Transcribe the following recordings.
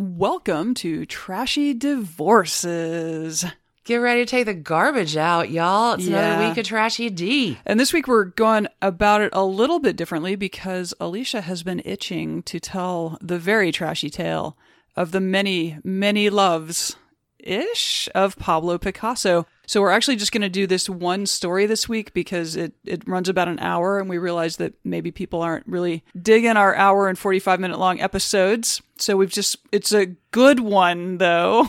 Welcome to Trashy Divorces. Get ready to take the garbage out, y'all. It's another week of Trashy D. And this week we're going about it a little bit differently because Alicia has been itching to tell the very trashy tale of the many, many loves-ish of Pablo Picasso. So we're actually just going to do this one story this week because it runs about an hour and we realize that maybe people aren't really digging our hour and 45 minute long episodes. So we've just, it's a good one though.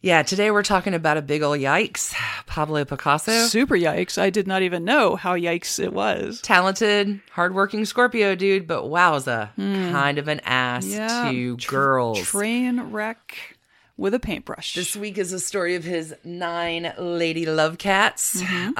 Yeah, today we're talking about a big ol' yikes, Pablo Picasso. Super yikes. I did not even know how yikes it was. Talented, hardworking Scorpio dude, but wowza, kind of an ass to girls. Train wreck with a paintbrush. This week is a story of his 9 lady love cats. Mm-hmm.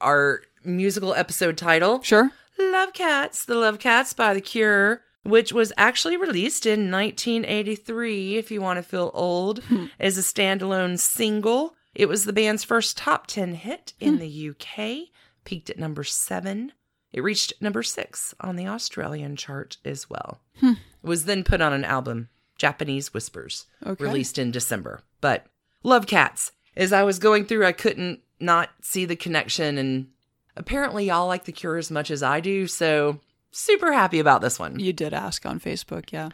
Our musical episode title. Sure. Love Cats, The Love Cats by The Cure. Which was actually released in 1983, if you want to feel old, as a standalone single. It was the band's first top 10 hit in the UK, peaked at number 7. It reached number 6 on the Australian chart as well. It was then put on an album, Japanese Whispers, released in December. But Love Cats. As I was going through, I couldn't not see the connection, and apparently y'all like The Cure as much as I do, so... super happy about this one. You did ask on Facebook, yeah.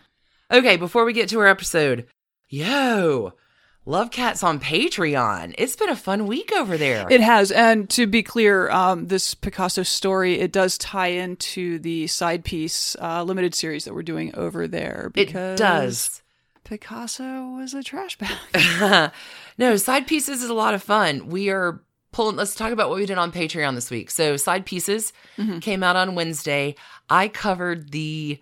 Okay, before we get to our episode, Love Cats on Patreon. It's been a fun week over there. It has, and to be clear, this Picasso story, it does tie into the side piece limited series that we're doing over there. Because it does. Picasso was a trash bag. No, side pieces is a lot of fun. We are... let's talk about what we did on Patreon this week. So Side Pieces came out on Wednesday. I covered the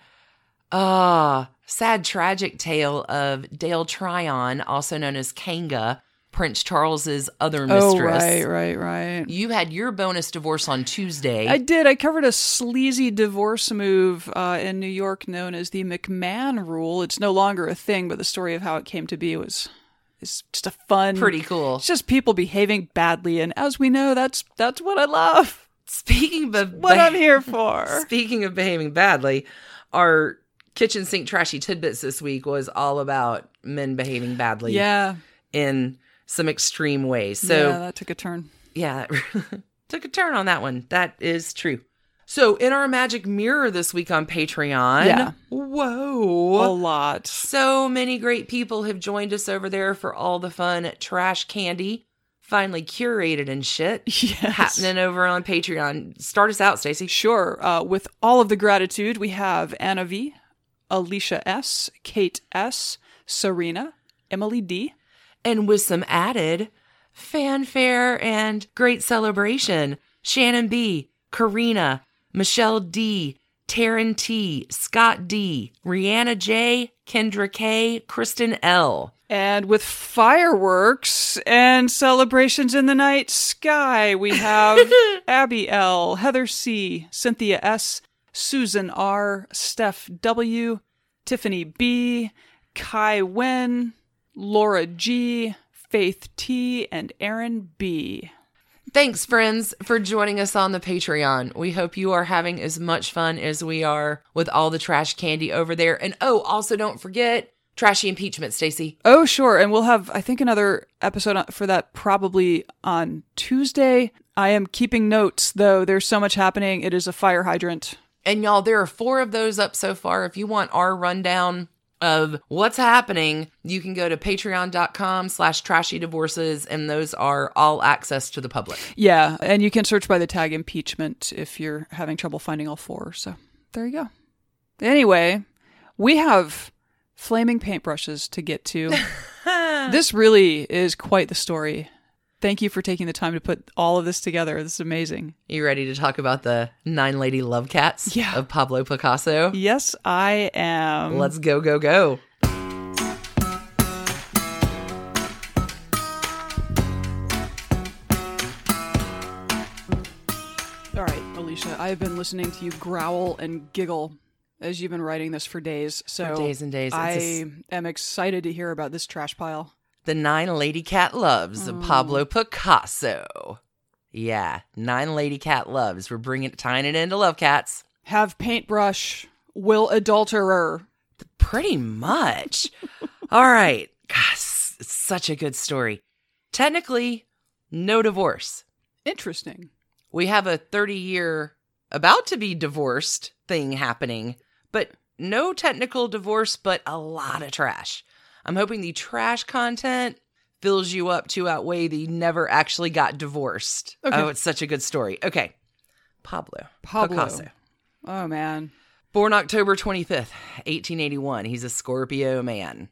sad, tragic tale of Dale Tryon, also known as Kanga, Prince Charles's other mistress. Oh, right. You had your bonus divorce on Tuesday. I did. I covered a sleazy divorce move in New York known as the McMahon Rule. It's no longer a thing, but the story of how it came to be was... it's just a fun... pretty cool. It's just people behaving badly. And as we know, that's what I love. Speaking of... what I'm here for. Speaking of behaving badly, our kitchen sink trashy tidbits this week was all about men behaving badly. Yeah. In some extreme ways. So yeah, that took a turn. Yeah. Took a turn on that one. That is true. So in our magic mirror this week on Patreon, whoa, a lot. So many great people have joined us over there for all the fun trash candy, finally curated and shit happening over on Patreon. Start us out, Stacey. Sure. With all of the gratitude, we have Anna V, Alicia S, Kate S, Serena, Emily D. And with some added fanfare and great celebration, Shannon B, Karina, Michelle D, Taryn T, Scott D, Rihanna J, Kendra K, Kristen L. And with fireworks and celebrations in the night sky, we have Abby L, Heather C, Cynthia S, Susan R, Steph W, Tiffany B, Kai Wen, Laura G, Faith T, and Aaron B. Thanks, friends, for joining us on the Patreon. We hope you are having as much fun as we are with all the trash candy over there. And also don't forget Trashy Impeachment, Stacey. Oh, sure. And we'll have, I think, another episode for that probably on Tuesday. I am keeping notes, though. There's so much happening. It is a fire hydrant. And y'all, there are 4 of those up so far. If you want our rundown of what's happening, you can go to patreon.com/trashydivorces, and those are all access to the public. Yeah, and you can search by the tag impeachment if you're having trouble finding all 4. So there you go. Anyway, we have flaming paintbrushes to get to. This really is quite the story. Thank you for taking the time to put all of this together. This is amazing. You ready to talk about the 9 lady love cats of Pablo Picasso? Yes, I am. Let's go, go, go. All right, Alicia, I've been listening to you growl and giggle as you've been writing this for days. So for days and days. I am excited to hear about this trash pile. The 9 lady cat loves of Pablo Picasso. Yeah, 9 lady cat loves. We're tying it into Love Cats. Have paintbrush, will adulterer. The Pretty much. All right. Gosh, it's such a good story. Technically, no divorce. Interesting. We have a 30-year about-to-be-divorced thing happening, but no technical divorce, but a lot of trash. I'm hoping the trash content fills you up to outweigh the never actually got divorced. Okay. Oh, it's such a good story. Okay. Pablo Picasso. Oh, man. Born October 25th, 1881. He's a Scorpio man.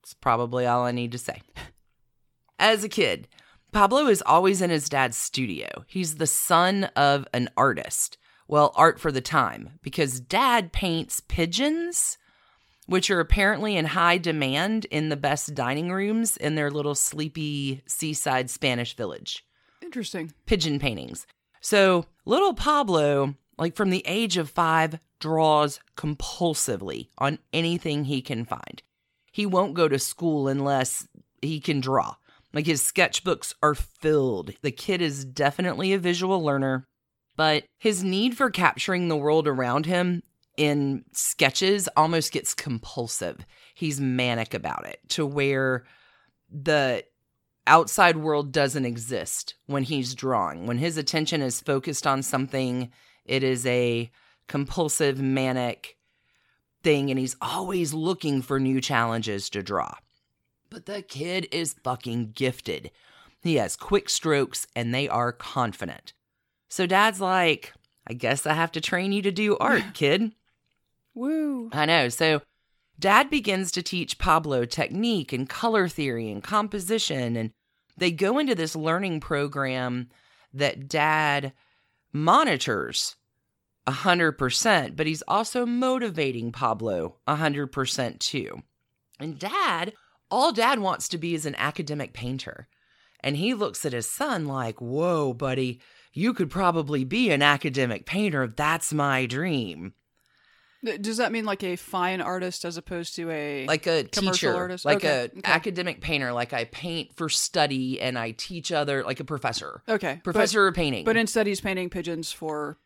That's probably all I need to say. As a kid, Pablo is always in his dad's studio. He's the son of an artist. Well, art for the time, because dad paints pigeons, which are apparently in high demand in the best dining rooms in their little sleepy seaside Spanish village. Interesting. Pigeon paintings. So little Pablo, like from the age of 5, draws compulsively on anything he can find. He won't go to school unless he can draw. Like his sketchbooks are filled. The kid is definitely a visual learner, but his need for capturing the world around him in sketches almost gets compulsive. He's manic about it to where the outside world doesn't exist when he's drawing. When his attention is focused on something, it is a compulsive, manic thing, and he's always looking for new challenges to draw. But the kid is fucking gifted. He has quick strokes, and they are confident. So dad's like, I guess I have to train you to do art, kid. Woo. I know. So dad begins to teach Pablo technique and color theory and composition, and they go into this learning program that dad monitors 100%, but he's also motivating Pablo 100% too. And dad... all dad wants to be is an academic painter. And he looks at his son like, whoa, buddy, you could probably be an academic painter. That's my dream. Does that mean like a fine artist as opposed to a like a commercial teacher, artist? Like an academic painter, like I paint for study and I teach other, like a professor. Okay. Professor of painting. But instead he's painting pigeons for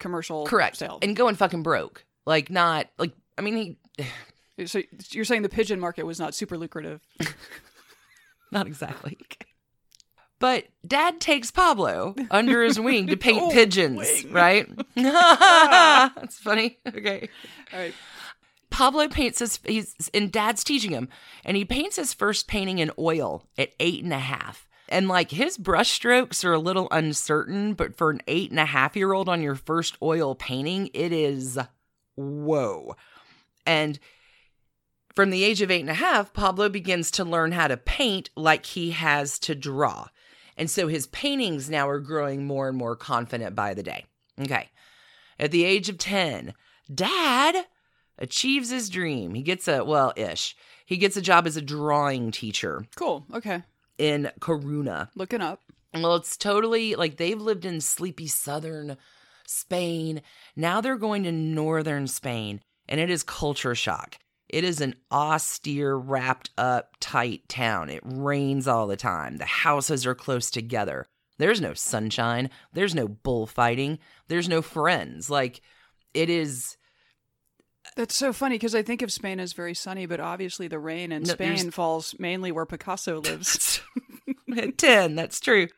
commercial sale. And going fucking broke. Like not, like, I mean, he... So you're saying the pigeon market was not super lucrative. Not exactly. But dad takes Pablo under his wing to paint pigeons, right? That's funny. Okay. All right. Pablo paints and dad's teaching him, and he paints his first painting in oil at 8.5. And like his brush strokes are a little uncertain, but for an 8.5-year-old on your first oil painting, it is whoa. And from the age of 8.5, Pablo begins to learn how to paint like he has to draw. And so his paintings now are growing more and more confident by the day. Okay. At the age of 10, dad achieves his dream. He gets He gets a job as a drawing teacher. Cool. Okay. In Corunna. Looking up. Well, it's totally like they've lived in sleepy southern Spain. Now they're going to northern Spain, and it is culture shock. It is an austere, wrapped-up, tight town. It rains all the time. The houses are close together. There's no sunshine. There's no bullfighting. There's no friends. Like, it is... That's so funny, because I think of Spain as very sunny, but obviously the rain in Spain falls mainly where Picasso lives. At 10, that's true.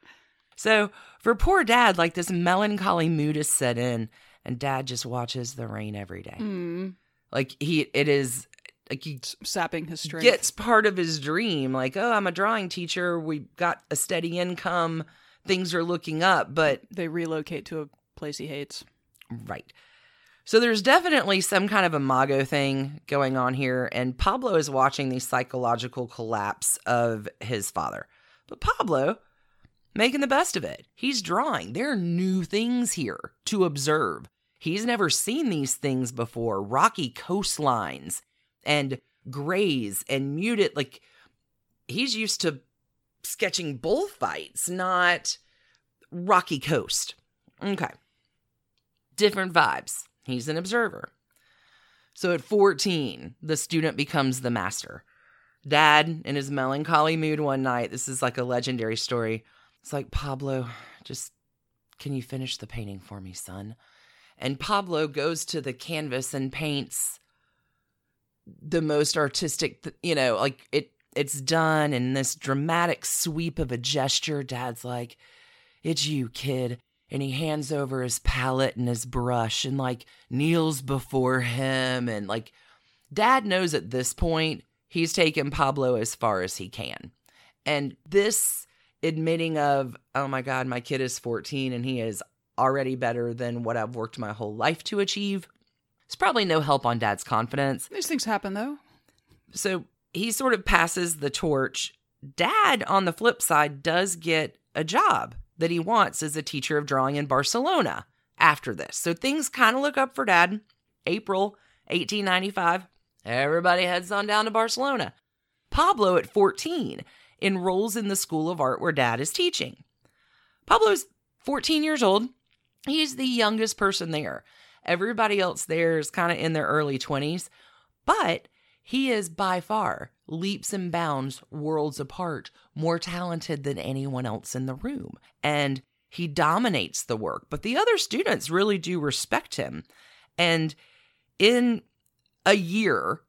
So, for poor dad, like, this melancholy mood is set in, and dad just watches the rain every day. Mm. Like, it is... Like he's sapping his strength. Gets part of his dream. Like, oh, I'm a drawing teacher. We got a steady income. Things are looking up, but... They relocate to a place he hates. Right. So there's definitely some kind of imago thing going on here. And Pablo is watching the psychological collapse of his father. But Pablo, making the best of it. He's drawing. There are new things here to observe. He's never seen these things before. Rocky coastlines. And grays and muted, like he's used to sketching bullfights, not rocky coast. Okay. Different vibes. He's an observer. So at 14, the student becomes the master. Dad, in his melancholy mood one night, this is like a legendary story. It's like, Pablo, just, can you finish the painting for me, son? And Pablo goes to the canvas and paints the most artistic, you know, like it's done in this dramatic sweep of a gesture. Dad's like, "It's you, kid." And he hands over his palette and his brush and like kneels before him. And like, Dad knows at this point he's taken Pablo as far as he can. And this admitting of, oh my God, my kid is 14 and he is already better than what I've worked my whole life to achieve. It's probably no help on Dad's confidence. These things happen though. So he sort of passes the torch. Dad, on the flip side, does get a job that he wants as a teacher of drawing in Barcelona after this. So things kind of look up for Dad. April 1895, everybody heads on down to Barcelona. Pablo, at 14, enrolls in the School of Art where Dad is teaching. Pablo's 14 years old. He's the youngest person there. Everybody else there is kind of in their early 20s, but he is by far, leaps and bounds, worlds apart, more talented than anyone else in the room. And he dominates the work, but the other students really do respect him. And in a year,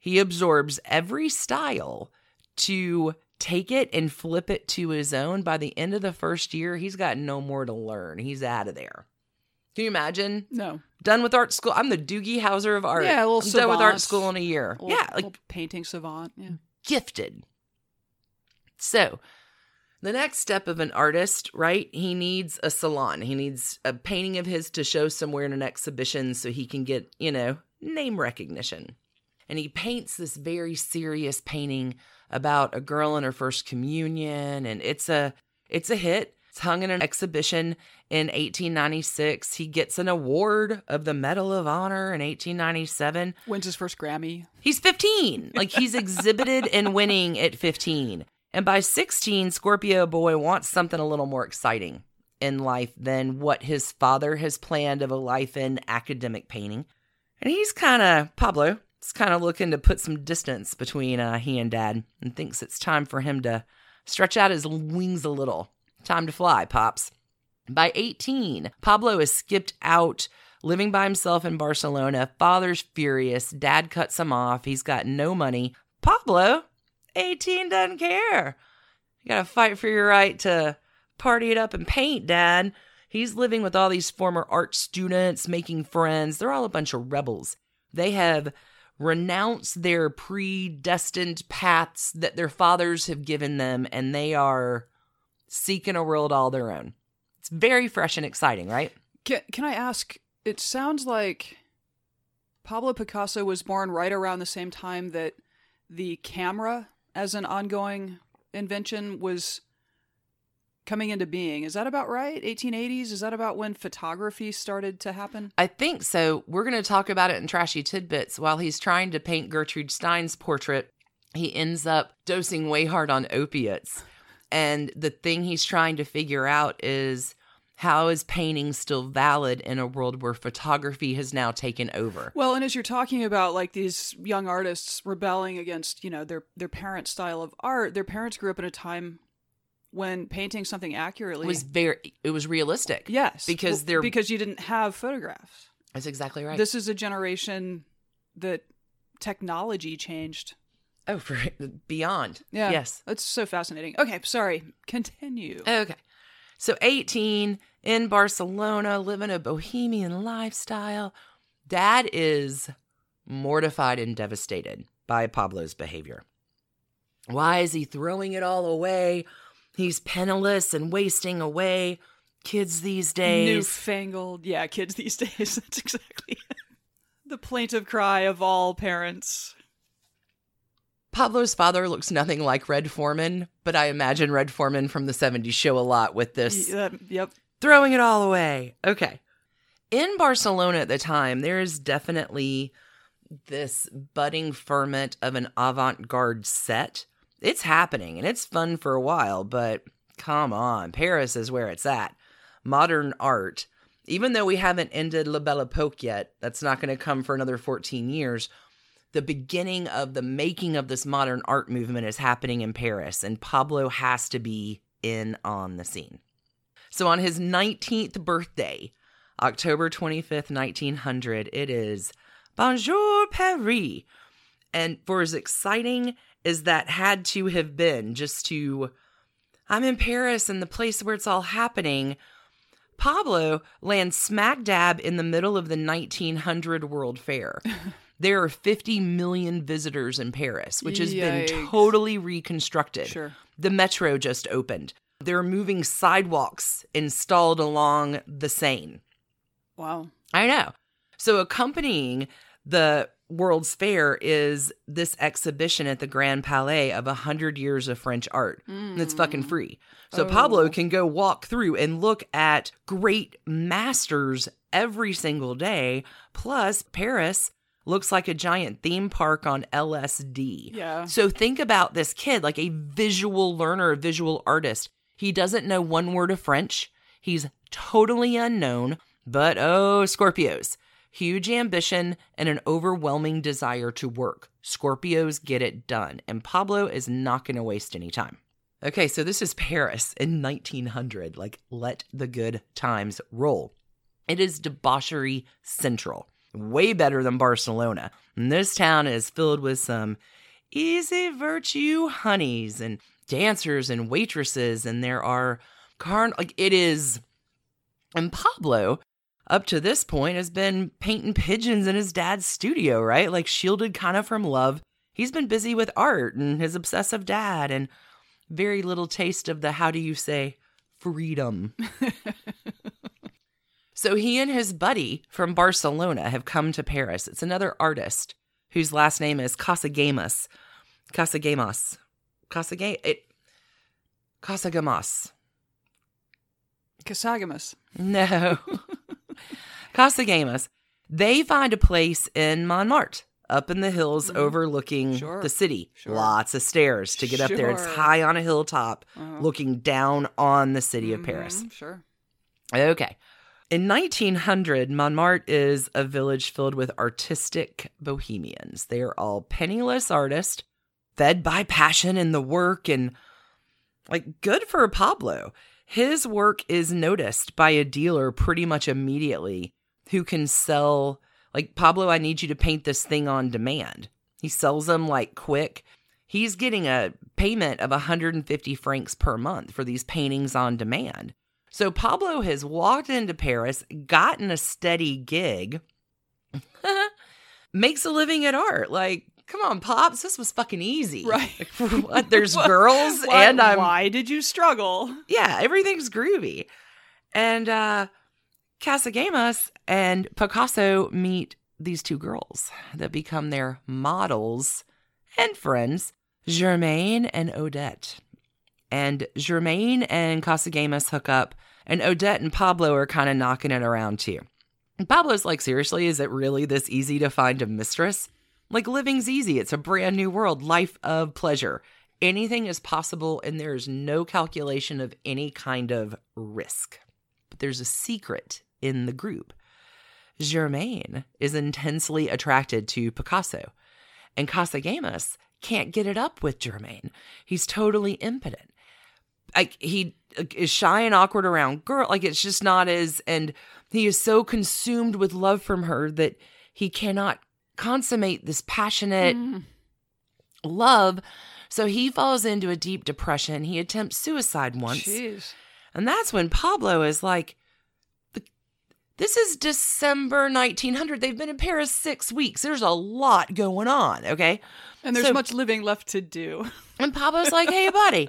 he absorbs every style to take it and flip it to his own. By the end of the first year, he's got no more to learn. He's out of there. Can you imagine? No. Done with art school. I'm the Doogie Howser of art. Yeah, a little savant. Done with art school in a year. Like painting savant. Yeah. Gifted. So, the next step of an artist, right? He needs a salon. He needs a painting of his to show somewhere in an exhibition so he can get, you know, name recognition. And he paints this very serious painting about a girl in her first communion, and it's a hit. It's hung in an exhibition in 1896. He gets an award of the Medal of Honor in 1897. Wins his first Grammy. He's 15. Like, he's exhibited and winning at 15. And by 16, Scorpio Boy wants something a little more exciting in life than what his father has planned of a life in academic painting. And he's kind of, Pablo, is kind of looking to put some distance between he and Dad, and thinks it's time for him to stretch out his wings a little. Time to fly, Pops. By 18, Pablo has skipped out, living by himself in Barcelona. Father's furious. Dad cuts him off. He's got no money. Pablo, 18, doesn't care. You gotta fight for your right to party it up and paint, Dad. He's living with all these former art students, making friends. They're all a bunch of rebels. They have renounced their predestined paths that their fathers have given them, and they are seeking a world all their own. It's very fresh and exciting, right? Can I ask, it sounds like Pablo Picasso was born right around the same time that the camera as an ongoing invention was coming into being. Is that about right? 1880s? Is that about when photography started to happen? I think so. We're going to talk about it in Trashy Tidbits. While he's trying to paint Gertrude Stein's portrait, he ends up dosing way hard on opiates. And the thing he's trying to figure out is, how is painting still valid in a world where photography has now taken over? Well, and as you're talking about, like, these young artists rebelling against, you know, their parents' style of art, their parents grew up in a time when painting something accurately was realistic. Yes. Because you didn't have photographs. That's exactly right. This is a generation that technology changed. Oh, for beyond. Yeah. Yes. That's so fascinating. Okay. Sorry. Continue. Okay. So 18, in Barcelona, living a bohemian lifestyle. Dad is mortified and devastated by Pablo's behavior. Why is he throwing it all away? He's penniless and wasting away. Kids these days. Newfangled. Yeah, kids these days. That's exactly the plaintive cry of all parents. Pablo's father looks nothing like Red Foreman, but I imagine Red Foreman from the 70s show a lot with this. Yep. Throwing it all away. Okay. In Barcelona at the time, there is definitely this budding ferment of an avant-garde set. It's happening, and it's fun for a while, but come on. Paris is where it's at. Modern art, even though we haven't ended La Belle Époque yet, that's not going to come for another 14 years, the beginning of the making of this modern art movement is happening in Paris, and Pablo has to be in on the scene. So on his 19th birthday, October 25th, 1900, it is Bonjour Paris, And for as exciting as that had to have been, just to, I'm in Paris and the place where it's all happening, Pablo lands smack dab in the middle of the 1900 World Fair. There are 50 million visitors in Paris, which has been totally reconstructed. Sure. The metro just opened. There are moving sidewalks installed along the Seine. Wow. I know. So accompanying the World's Fair is this exhibition at the Grand Palais of 100 years of French art. And it's fucking free. So Pablo can go walk through and look at great masters every single day. Plus, Paris looks like a giant theme park on LSD. Yeah. So think about this kid like a visual learner, a visual artist. He doesn't know one word of French. He's totally unknown. But oh, Scorpios. Huge ambition and an overwhelming desire to work. Scorpios get it done. And Pablo is not going to waste any time. Okay, so this is Paris in 1900. Like, let the good times roll. It is debauchery central. Way better than Barcelona. And this town is filled with some easy virtue honeys and dancers and waitresses. And there are like, it is... And Pablo, up to this point, has been painting pigeons in his dad's studio, right? Like, shielded kind of from love. He's been busy with art and his obsessive dad and very little taste of the, how do you say, freedom. So he and his buddy from Barcelona have come to Paris. It's another artist whose last name is Casagemas. Casagemas. Casagemas. Casagemas. No. Casagemas. They find a place in Montmartre, up in the hills overlooking the city. Lots of stairs to get up there. It's high on a hilltop, looking down on the city of Paris. Okay. In 1900, Montmartre is a village filled with artistic bohemians. They are all penniless artists, fed by passion in the work, and like, good for Pablo. His work is noticed by a dealer pretty much immediately who can sell, like, Pablo, I need you to paint this thing on demand. He sells them, like, quick. He's getting a payment of 150 francs per month for these paintings on demand. So Pablo has walked into Paris, gotten a steady gig, makes a living at art, like... Come on, Pops. This was fucking easy. Right. Like, for what? There's girls and I'm... Why did you struggle? Yeah, everything's groovy. And Casagemas and Picasso meet these two girls that become their models and friends, Germaine and Odette. And Germaine and Casagemas hook up, and Odette and Pablo are kind of knocking it around too. And Pablo's like, seriously, is it really this easy to find a mistress? Like, living's easy. It's a brand new world, life of pleasure. Anything is possible, and there is no calculation of any kind of risk. But there's a secret in the group. Germaine is intensely attracted to Picasso, and Casagemas can't get it up with Germaine. He's totally impotent. He is shy and awkward around girl. Like, it's just not as, and he is so consumed with love from her that he cannot consummate this passionate love. So he falls into a deep depression. He attempts suicide once. Jeez. And that's when Pablo is like, this is December 1900. They've been in Paris 6 weeks. There's a lot going on. Okay. And there's so much living left to do. And Pablo's like, hey, buddy,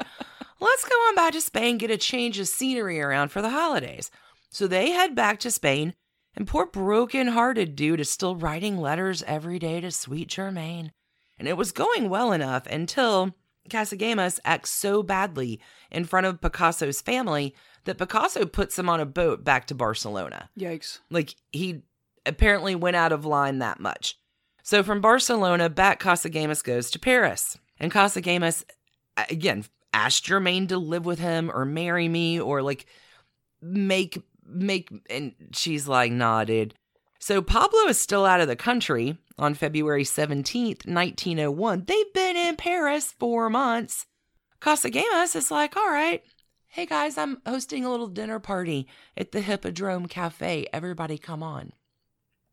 let's go on back to Spain, get a change of scenery around for the holidays. So they head back to Spain. And poor broken-hearted dude is still writing letters every day to sweet Germaine. And it was going well enough until Casagemas acts so badly in front of Picasso's family that Picasso puts him on a boat back to Barcelona. Yikes. Like, he apparently went out of line that much. So from Barcelona, back Casagemas goes to Paris. And Casagemas, again, asked Germaine to live with him or marry me or, like, make and she's like, nah, dude. So Pablo is still out of the country on February 17th, 1901. They've been in Paris 4 months. Casagemas is like, all right, hey guys, I'm hosting a little dinner party at the Hippodrome Cafe. Everybody come on.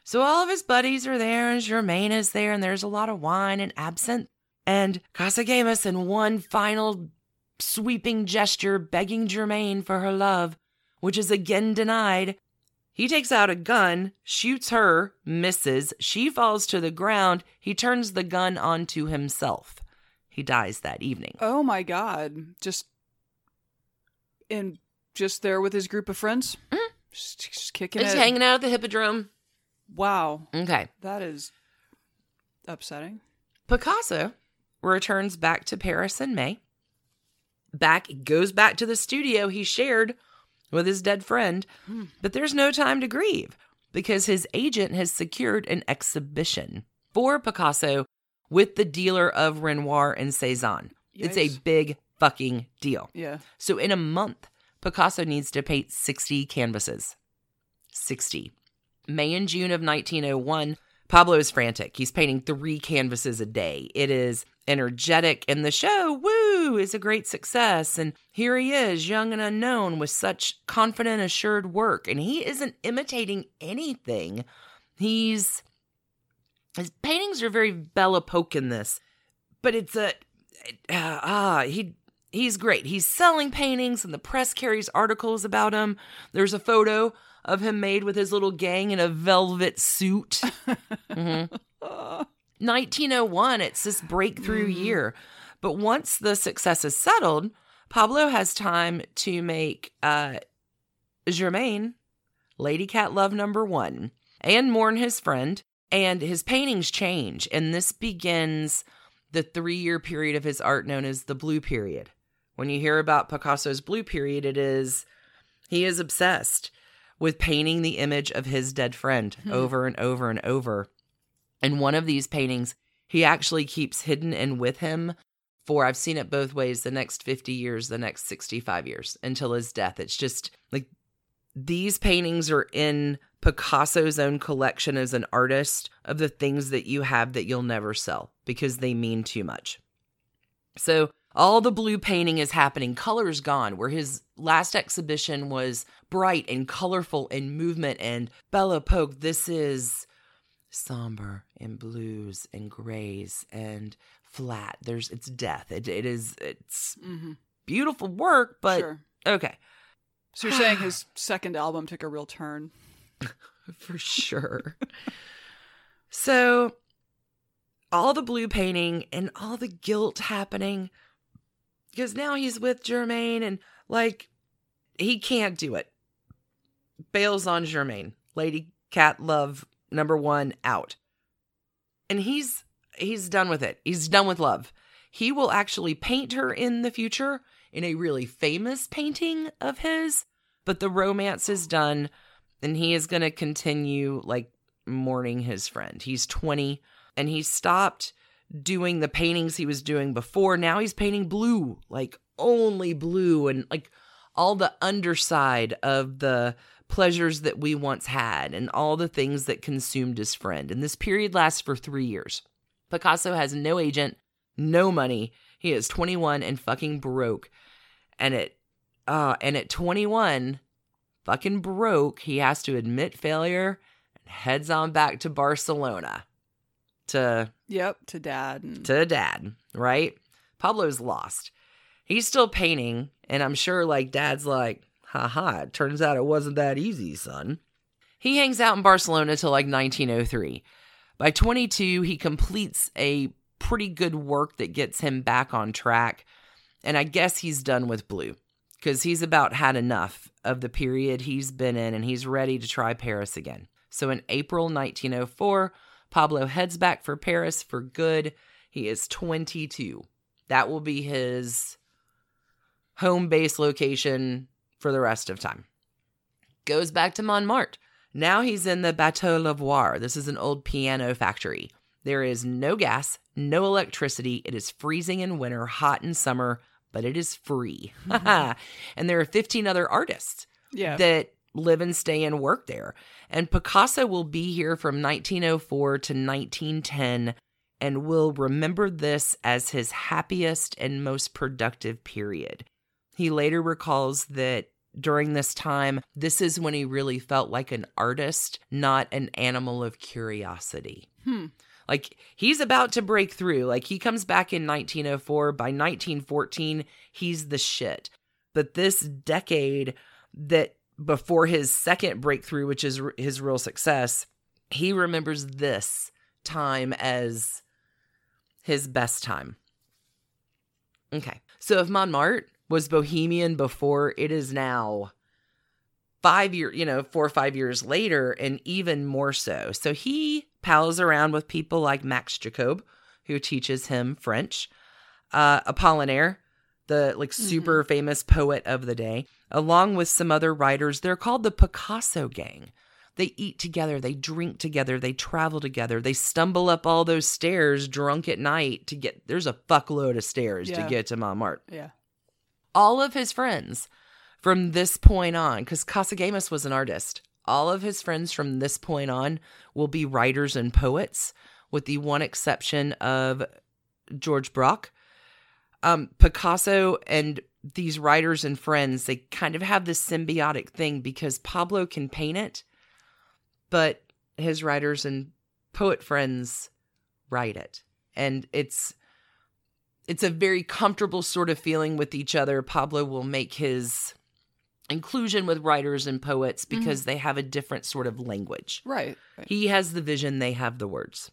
So all of his buddies are there, and Germaine is there, and there's a lot of wine and absinthe. And Casagemas, in one final sweeping gesture, begging Germaine for her love, which is again denied, he takes out a gun, shoots her, misses, she falls to the ground, he turns the gun onto himself. He dies that evening. Oh my God. Just there with his group of friends? Mm-hmm. Just kicking it. Just hanging out at the Hippodrome. Wow. Okay. That is upsetting. Picasso returns back to Paris in May. Goes back to the studio he shared with his dead friend, but there's no time to grieve because his agent has secured an exhibition for Picasso with the dealer of Renoir and Cezanne. Yikes. It's a big fucking deal. Yeah. So in a month, Picasso needs to paint 60 canvases. 60. May and June of 1901, Pablo is frantic. He's painting 3 canvases a day. It is energetic, and the show, woo, is a great success. And here he is, young and unknown, with such confident, assured work. And he isn't imitating anything. His paintings are very Belle Epoque in this, but it's he's great. He's selling paintings, and the press carries articles about him. There's a photo of him made with his little gang in a velvet suit. Mm-hmm. 1901, it's this breakthrough year. But once the success is settled, Pablo has time to make Germaine, Lady Cat Love No. 1, and mourn his friend. And his paintings change. And this begins the 3-year period of his art known as the Blue Period. When you hear about Picasso's Blue Period, he is obsessed with painting the image of his dead friend over and over and over. And one of these paintings, he actually keeps hidden and with him for, I've seen it both ways, the next 50 years, the next 65 years, until his death. It's just like these paintings are in Picasso's own collection as an artist of the things that you have that you'll never sell because they mean too much. So all the blue painting is happening. Color's gone, where his last exhibition was bright and colorful and movement and Belle Epoque. This is somber and blues and grays and flat. It's death. It's beautiful work, but sure. Okay. So you're saying his second album took a real turn. For sure. So all the blue painting and all the guilt happening, because now he's with Germaine and, like, he can't do it. Bails on Germaine. Lady Cat Love No. 1 out. And he's done with it. He's done with love. He will actually paint her in the future in a really famous painting of his, but the romance is done and he is going to continue, like, mourning his friend. He's 20 and he stopped doing the paintings he was doing before. Now he's painting blue, like only blue, and like all the underside of the pleasures that we once had and all the things that consumed his friend. And this period lasts for 3 years. Picasso has no agent, no money. He is 21 and fucking broke. And at 21, fucking broke, he has to admit failure and heads on back to Barcelona. To dad. To dad, right? Pablo's lost. He's still painting, and I'm sure, like, dad's like, haha, it turns out it wasn't that easy, son. He hangs out in Barcelona till, like, 1903. By 22, he completes a pretty good work that gets him back on track, and I guess he's done with blue, because he's about had enough of the period he's been in, and he's ready to try Paris again. So in April 1904... Pablo heads back for Paris for good. He is 22. That will be his home base location for the rest of time. Goes back to Montmartre. Now he's in the Bateau Lavoir. This is an old piano factory. There is no gas, no electricity. It is freezing in winter, hot in summer, but it is free. And there are 15 other artists that live and stay and work there. And Picasso will be here from 1904 to 1910 and will remember this as his happiest and most productive period. He later recalls that during this time. This is when he really felt like an artist, not an animal of curiosity. Like, he's about to break through. Like, he comes back in 1904. By 1914, he's the shit. But this decade that before his second breakthrough, which is his real success, he remembers this time as his best time. Okay. So if Montmartre was bohemian before, it is now 4 or 5 years later, and even more so. So he pals around with people like Max Jacob, who teaches him French, Apollinaire, the super famous poet of the day, along with some other writers. They're called the Picasso gang. They eat together, they drink together, they travel together, they stumble up all those stairs drunk at night to get, there's a fuckload of stairs to get to Montmartre. Yeah. All of his friends from this point on, because Casagemas was an artist, all of his friends from this point on will be writers and poets, with the one exception of Georges Braque. Picasso and these writers and friends, they kind of have this symbiotic thing because Pablo can paint it, but his writers and poet friends write it. And it's a very comfortable sort of feeling with each other. Pablo will make his inclusion with writers and poets because they have a different sort of language. Right. He has the vision, they have the words.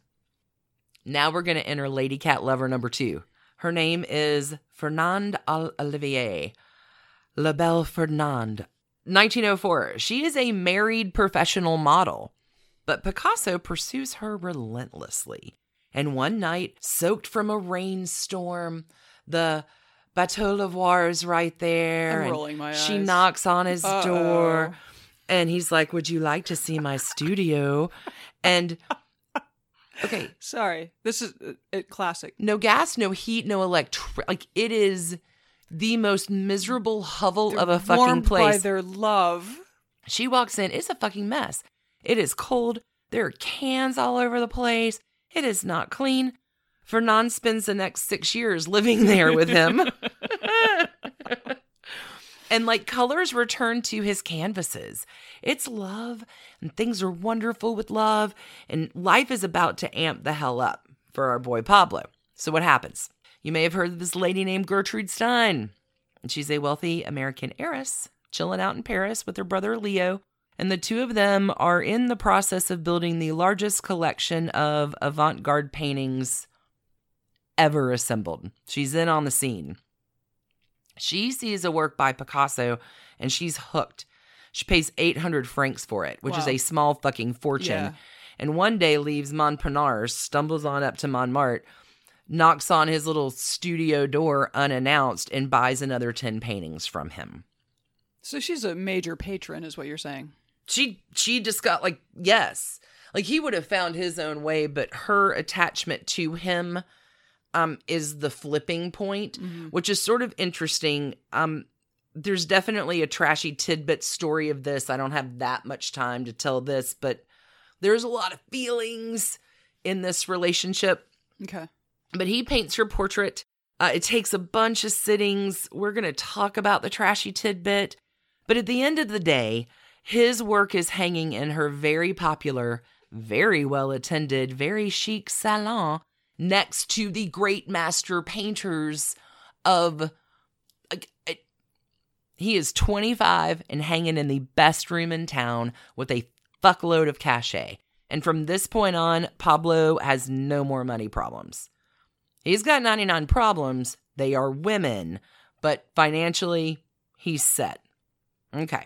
Now we're going to enter Lady Cat Lover number 2. Her name is Fernande Olivier, La Belle Fernande. 1904, she is a married professional model, but Picasso pursues her relentlessly. And one night, soaked from a rainstorm, the Bateau Lavoir is right there. I'm rolling my eyes. She knocks on his door, and he's like, "Would you like to see my studio?" And okay, sorry, this is a classic. No gas, no heat, no electric. Like, it is the most miserable hovel of a fucking place. Warmed by their love. She walks in. It's a fucking mess. It is cold. There are cans all over the place. It is not clean. Fernande spends the next 6 years living there with him. And colors return to his canvases. It's love, and things are wonderful with love, and life is about to amp the hell up for our boy Pablo. So what happens? You may have heard of this lady named Gertrude Stein. And she's a wealthy American heiress chilling out in Paris with her brother Leo. And the two of them are in the process of building the largest collection of avant-garde paintings ever assembled. She's in on the scene. She sees a work by Picasso and she's hooked. She pays 800 francs for it, which is a small fucking fortune. Yeah. And one day leaves Montparnasse, stumbles on up to Montmartre, knocks on his little studio door unannounced, and buys another 10 paintings from him. So she's a major patron, is what you're saying. She just got yes. He would have found his own way, but her attachment to him is the flipping point, which is sort of interesting. There's definitely a trashy tidbit story of this. I don't have that much time to tell this, but there's a lot of feelings in this relationship. Okay. But he paints her portrait. It takes a bunch of sittings. We're going to talk about the trashy tidbit. But at the end of the day, his work is hanging in her very popular, very well-attended, very chic salon next to the great master painters of... He is 25 and hanging in the best room in town with a fuckload of cachet. And from this point on, Pablo has no more money problems. He's got 99 problems. They are women. But financially, he's set. Okay.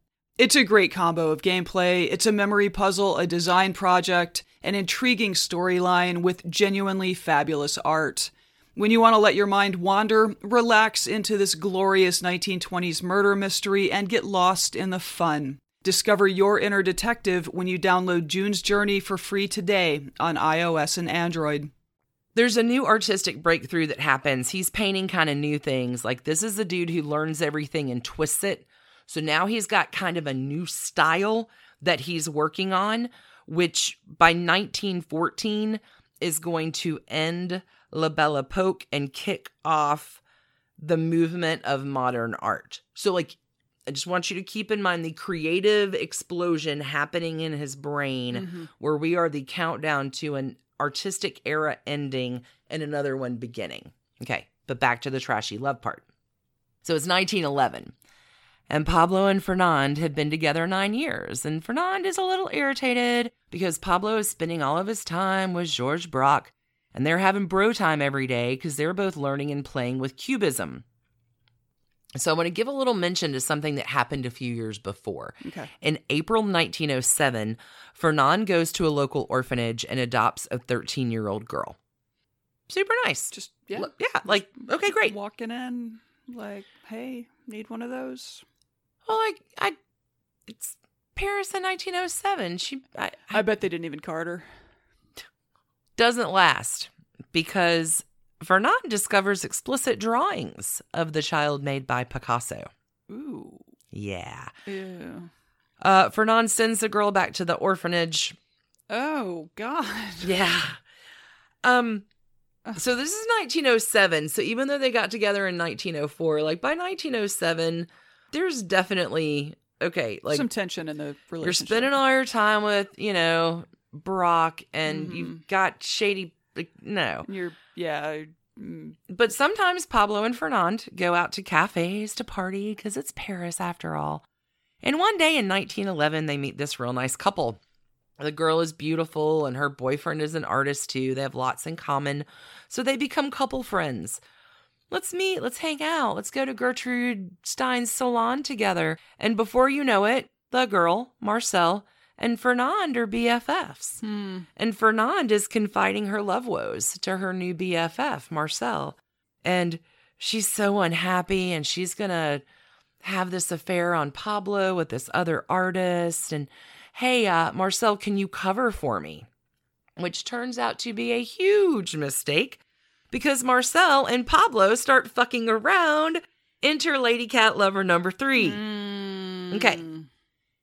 It's a great combo of gameplay. It's a memory puzzle, a design project, an intriguing storyline with genuinely fabulous art. When you want to let your mind wander, relax into this glorious 1920s murder mystery and get lost in the fun. Discover your inner detective when you download June's Journey for free today on iOS and Android. There's a new artistic breakthrough that happens. He's painting kind of new things. Like, this is the dude who learns everything and twists it. So now he's got kind of a new style that he's working on, which by 1914 is going to end La Belle Époque and kick off the movement of modern art. So, like, I just want you to keep in mind the creative explosion happening in his brain, where we are the countdown to an artistic era ending and another one beginning. Okay, but back to the trashy love part. So it's 1911, and Pablo and Fernande have been together 9 years, and Fernande is a little irritated because Pablo is spending all of his time with Georges Braque, and they're having bro time every day because they're both learning and playing with Cubism. So I want to give a little mention to something that happened a few years before. Okay. In April 1907, Fernande goes to a local orphanage and adopts a 13-year-old girl. Super nice. Just, yeah. Yeah, like, okay, great. Walking in, like, hey, need one of those? Well, like, it's Paris in 1907. I bet they didn't even card her. Doesn't last because Fernande discovers explicit drawings of the child made by Picasso. Ooh. Yeah. Ew. Fernande sends the girl back to the orphanage. Oh, God. Yeah. So this is 1907. So even though they got together in 1904, like by 1907, there's definitely, okay, like some tension in the relationship. You're spending all your time with, you know, Brock and you've got shady, like, no. But sometimes Pablo and Fernande go out to cafes to party because it's Paris after all. And one day in 1911, they meet this real nice couple. The girl is beautiful and her boyfriend is an artist too. They have lots in common. So they become couple friends. Let's meet. Let's hang out. Let's go to Gertrude Stein's salon together. And before you know it, the girl, Marcel, and Fernande are BFFs. And Fernande is confiding her love woes to her new BFF, Marcel. And she's so unhappy, and she's going to have this affair on Pablo with this other artist. And, hey, Marcel, can you cover for me? Which turns out to be a huge mistake because Marcel and Pablo start fucking around. Enter Lady Cat Lover number 3. Okay.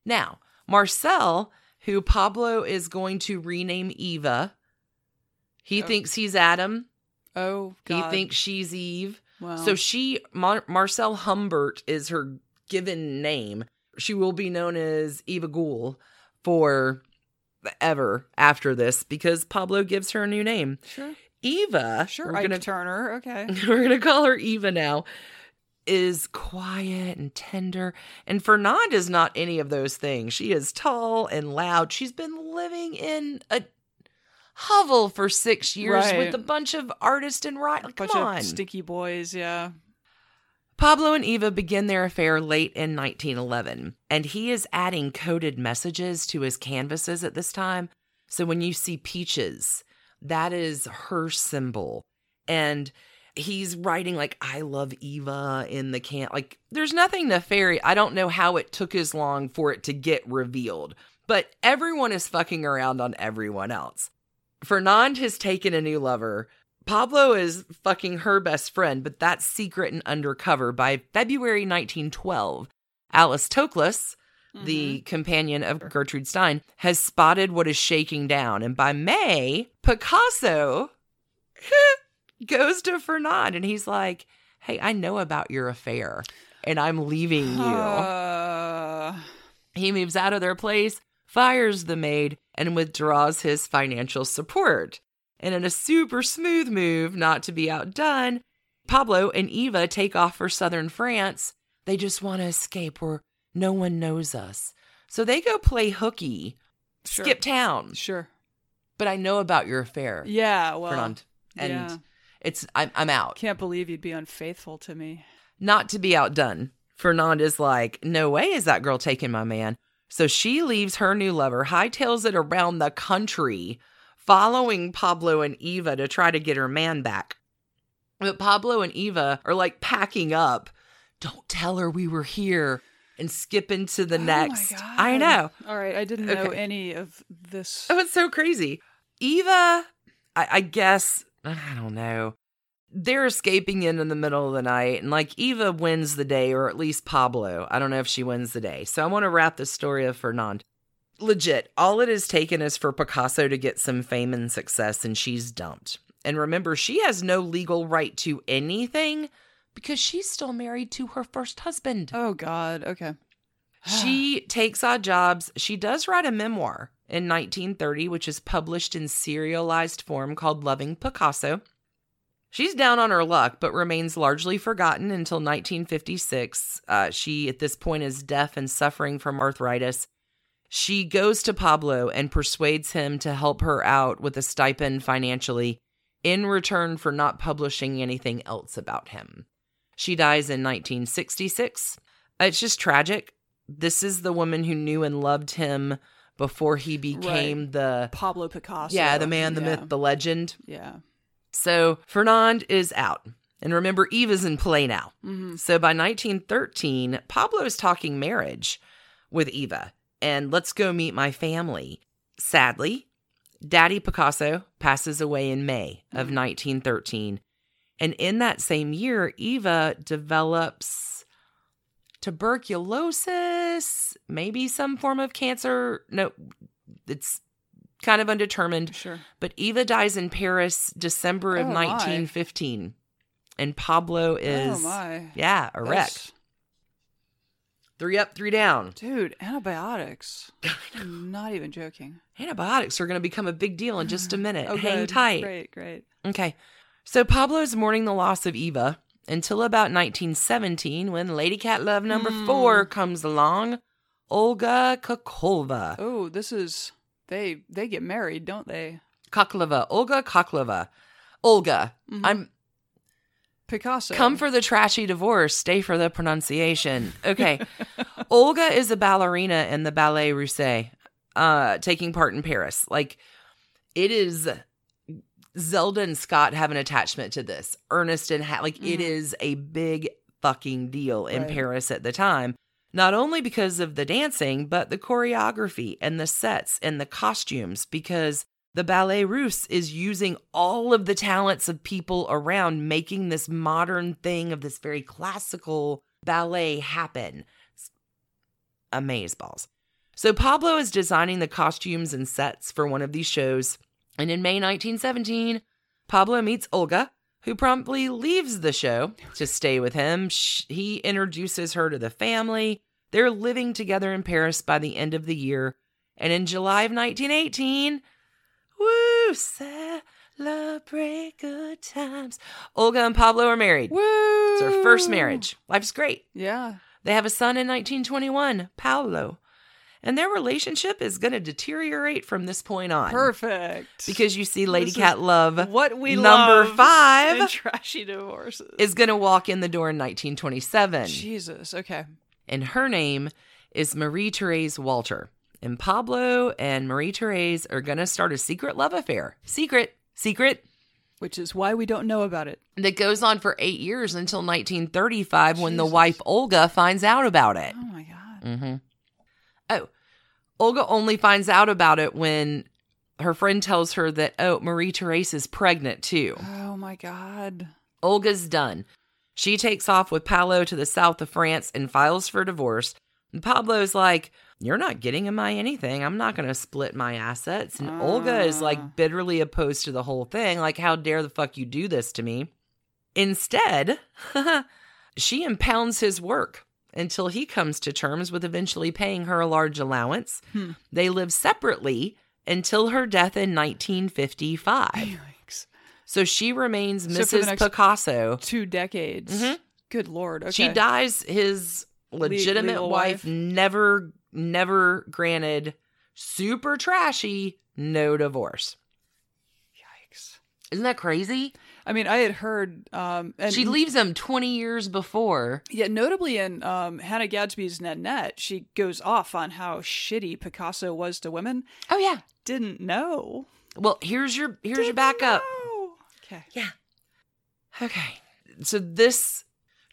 Now, Marcel, who Pablo is going to rename Eva, he thinks he's Adam. Oh, God. He thinks she's Eve. Wow. So she, Marcel Humbert is her given name. She will be known as Eva Gould forever after this because Pablo gives her a new name. Sure. Eva. Sure, I can turn her. Okay. We're going to call her Eva now. Is quiet and tender, and Fernande is not any of those things. She is tall and loud. She's been living in a hovel for 6 years with a bunch of artists and of sticky boys. Yeah. Pablo and Eva begin their affair late in 1911, and he is adding coded messages to his canvases at this time. So when you see peaches, that is her symbol, and he's writing, like, I love Eva in the can. Like, there's nothing nefarious. I don't know how it took as long for it to get revealed. But everyone is fucking around on everyone else. Fernande has taken a new lover. Pablo is fucking her best friend, but that's secret and undercover. By February 1912, Alice Toklas, the companion of Gertrude Stein, has spotted what is shaking down. And by May, Picasso goes to Fernande and he's like, hey, I know about your affair and I'm leaving you. He moves out of their place, fires the maid, and withdraws his financial support. And in a super smooth move, not to be outdone, Pablo and Eva take off for southern France. They just want to escape where no one knows us. So they go play hooky, skip town. Sure. But I know about your affair. Yeah, well. Fernande. And It's I'm out. Can't believe you'd be unfaithful to me. Not to be outdone, Fernande is like, no way is that girl taking my man. So she leaves her new lover, hightails it around the country, following Pablo and Eva to try to get her man back. But Pablo and Eva are like packing up. Don't tell her we were here, and skip into the next. My God. I know. All right. I didn't know any of this. Oh, it's so crazy. Eva, I guess, I don't know. They're escaping in the middle of the night, and like Eva wins the day, or at least Pablo. I don't know if she wins the day. So I want to wrap the story of Fernande. Legit, all it has taken is for Picasso to get some fame and success, and she's dumped. And remember, she has no legal right to anything because she's still married to her first husband. Oh, God. Okay. She takes odd jobs. She does write a memoir in 1930, which is published in serialized form called Loving Picasso. She's down on her luck, but remains largely forgotten until 1956. She, at this point, is deaf and suffering from arthritis. She goes to Pablo and persuades him to help her out with a stipend financially in return for not publishing anything else about him. She dies in 1966. It's just tragic. This is the woman who knew and loved him before he became the... Pablo Picasso. Yeah, the man, the myth, the legend. Yeah. So Fernande is out. And remember, Eva's in play now. Mm-hmm. So by 1913, Pablo's talking marriage with Eva. And let's go meet my family. Sadly, Daddy Picasso passes away in May of 1913. And in that same year, Eva develops tuberculosis, maybe some form of cancer. No, it's... kind of undetermined. Sure. But Eva dies in Paris, December of 1915. My. And Pablo is, a wreck. 3 up, 3 down. Dude, antibiotics. I'm not even joking. Antibiotics are going to become a big deal in just a minute. Oh, hang good. Tight. Great. Okay. So Pablo's mourning the loss of Eva until about 1917 when Lady Cat Love number 4 comes along, Olga Koklova. Oh, this is... They get married, don't they? Koklova. Olga Koklova. Olga. Mm-hmm. I'm... Picasso. Come for the trashy divorce, stay for the pronunciation. Okay. Olga is a ballerina in the Ballet Russe, taking part in Paris. Like, it is... Zelda and Scott have an attachment to this. Ernest and... it is a big fucking deal in Paris at the time. Not only because of the dancing, but the choreography and the sets and the costumes, because the Ballet Russe is using all of the talents of people around, making this modern thing of this very classical ballet happen. It's amazeballs. So Pablo is designing the costumes and sets for one of these shows. And in May 1917, Pablo meets Olga, who promptly leaves the show to stay with him. He introduces her to the family. They're living together in Paris by the end of the year. And in July of 1918, woo, celebrate good times. Olga and Pablo are married. Woo! It's her first marriage. Life's great. Yeah. They have a son in 1921, Paolo. And their relationship is going to deteriorate from this point on. Perfect. Because you see Lady Cat Love, what we number love 5, in trashy divorces, is going to walk in the door in 1927. Jesus, okay. And her name is Marie-Therese Walter. And Pablo and Marie-Therese are going to start a secret love affair. Secret. Which is why we don't know about it. That goes on for 8 years until 1935 when the wife Olga finds out about it. Oh, my God. Mm-hmm. Oh, Olga only finds out about it when her friend tells her that, Marie-Therese is pregnant too. Oh my God. Olga's done. She takes off with Paolo to the south of France and files for divorce. And Pablo's like, you're not getting in my anything. I'm not going to split my assets. And Olga is like bitterly opposed to the whole thing. Like, how dare the fuck you do this to me? Instead, she impounds his work until he comes to terms with eventually paying her a large allowance. They live separately until her death in 1955. Yikes. So she remains Mrs. Picasso. 2 decades. Mm-hmm. Good Lord. Okay. She dies his legitimate wife, never granted, super trashy, no divorce. Yikes. Isn't that crazy? I mean, I had heard... and she leaves him 20 years before. Yeah, notably in Hannah Gadsby's Nanette, she goes off on how shitty Picasso was to women. Oh, yeah. Didn't know. Well, here's your backup. Know. Okay. Yeah. Okay. So this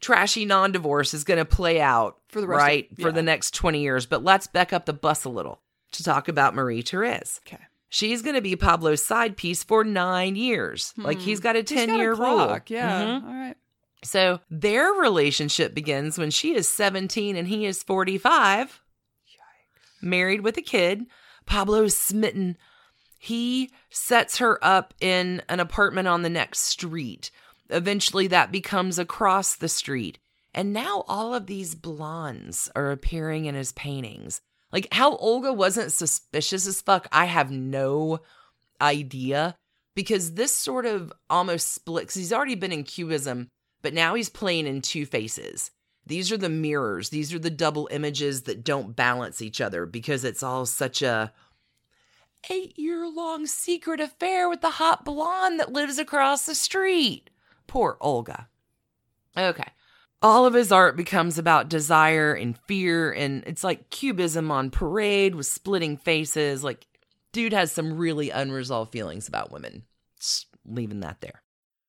trashy non-divorce is going to play out for the rest for the next 20 years. But let's back up the bus a little to talk about Marie-Therese. Okay. She's going to be Pablo's side piece for 9 years. Hmm. Like, he's got a 10-year rule. Yeah. Mm-hmm. All right. So their relationship begins when she is 17 and he is 45. Yikes. Married with a kid. Pablo's smitten. He sets her up in an apartment on the next street. Eventually, that becomes across the street. And now all of these blondes are appearing in his paintings. Like, how Olga wasn't suspicious as fuck, I have no idea. Because this sort of almost splits. He's already been in Cubism, but now he's playing in two faces. These are the mirrors. These are the double images that don't balance each other because it's all such a 8-year-long secret affair with the hot blonde that lives across the street. Poor Olga. Okay. All of his art becomes about desire and fear, and it's like Cubism on parade with splitting faces. Like, dude has some really unresolved feelings about women. Just leaving that there.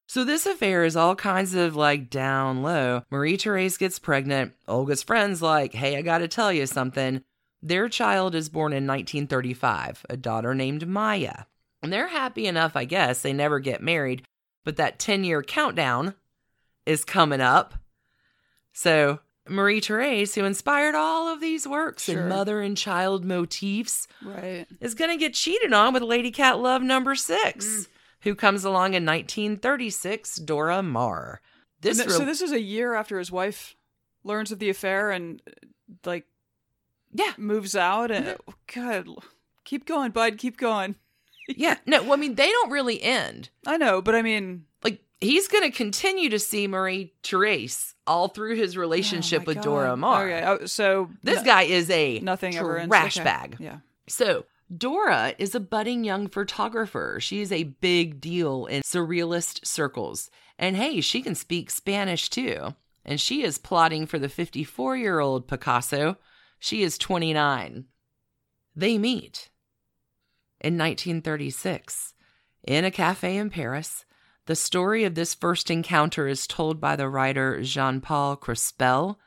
So this affair is all kinds of, like, down low. Marie-Therese gets pregnant. Olga's friend's like, hey, I gotta tell you something. Their child is born in 1935, a daughter named Maya. And they're happy enough, I guess. They never get married. But that 10-year countdown is coming up. So Marie-Therese, who inspired all of these works and mother and child motifs, is going to get cheated on with Lady Cat Love number 6, who comes along in 1936, Dora Marr. So this is a year after his wife learns of the affair and, like, moves out. And God, keep going, bud, keep going. No, I mean, they don't really end. I know, but I mean... Like, he's going to continue to see Marie-Therese all through his relationship with Dora Marr. Okay, so this guy is a trash bag. Yeah. So Dora is a budding young photographer. She is a big deal in surrealist circles. And hey, she can speak Spanish too. And she is plotting for the 54-year-old Picasso. She is 29. They meet in 1936 in a cafe in Paris. The story of this first encounter is told by the writer Jean-Paul Crespel.